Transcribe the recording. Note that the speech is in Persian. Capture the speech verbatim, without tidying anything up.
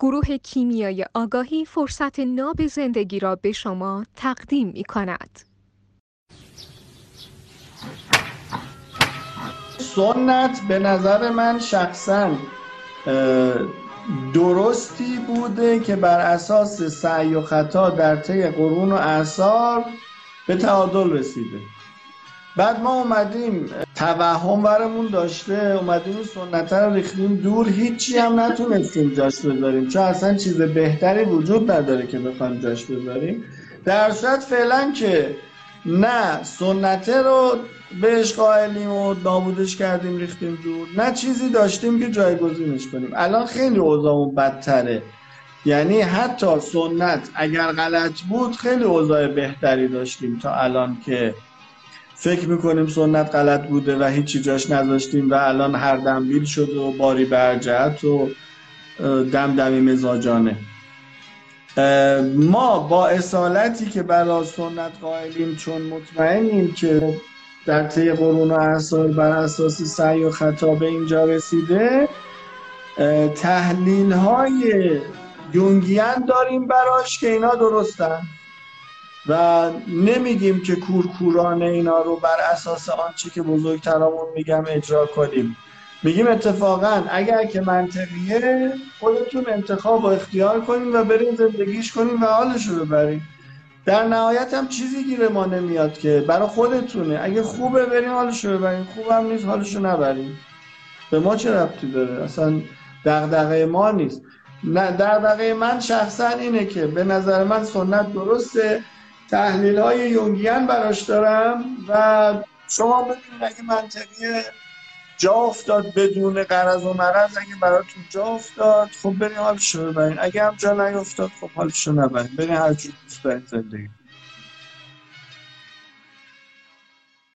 گروه کیمیای آگاهی فرصت ناب زندگی را به شما تقدیم می کند. سنت به نظر من شخصاً درستی بوده که بر اساس سعی و خطا در طی قرون و اعصار به تعادل رسیده. بعد ما اومدیم توهم برمون داشته، اومدیم این سنت رو ریختیم دور، هیچی هم نتونستیم جاش بذاریم، چون اصلا چیز بهتری وجود نداره که بخوایم جاش بذاریم. در صورت فعلا که نه سنت رو بهش قائلیم و نابودش کردیم ریختیم دور، نه چیزی داشتیم که جایگزینش کنیم. الان خیلی اوضاعمون بدتره، یعنی حتی سنت اگر غلط بود خیلی اوضاع بهتری داشتیم تا الان که فکر میکنیم سنت غلط بوده و هیچی جاش نذاشتیم و الان هر دنبیل شد و باری برجعت و دمدمی مزاجانه. ما با اصالتی که برای سنت قائلیم، چون مطمئنیم که در طی قرون و اعصار بر اساس سعی و خطا به اینجا رسیده، تحلیل های یونگیان داریم براش که اینا درستن و نمیگیم که کورکورانه اینا رو بر اساس آنچه که بزرگترامون میگم اجرا کنیم. میگیم اتفاقا اگر که منطقیه خودتون انتخاب و اختیار کنیم و بریم زندگیش کنیم و حالش رو ببریم. در نهایت هم چیزی گیر ما نمیاد که برای خودتونه. اگه خوبه بریم حالش رو ببریم، خوب هم نیست حالش رو نبریم. به ما چه ربطی داره؟ اصلا دغدغه ما نیست. نه، دغدغه من شخصا اینه که به نظر من سنت درسته، تحلیل های یونگیان براش دارم و شما ببینید اگه منطقی جا افتاد بدون قرض و مرض، اگه براتون جا افتاد خب برین حالشو ببرین، اگه هم جا نیفتاد خب حالشو نبرین، برین هر جور دوست دارین زندگی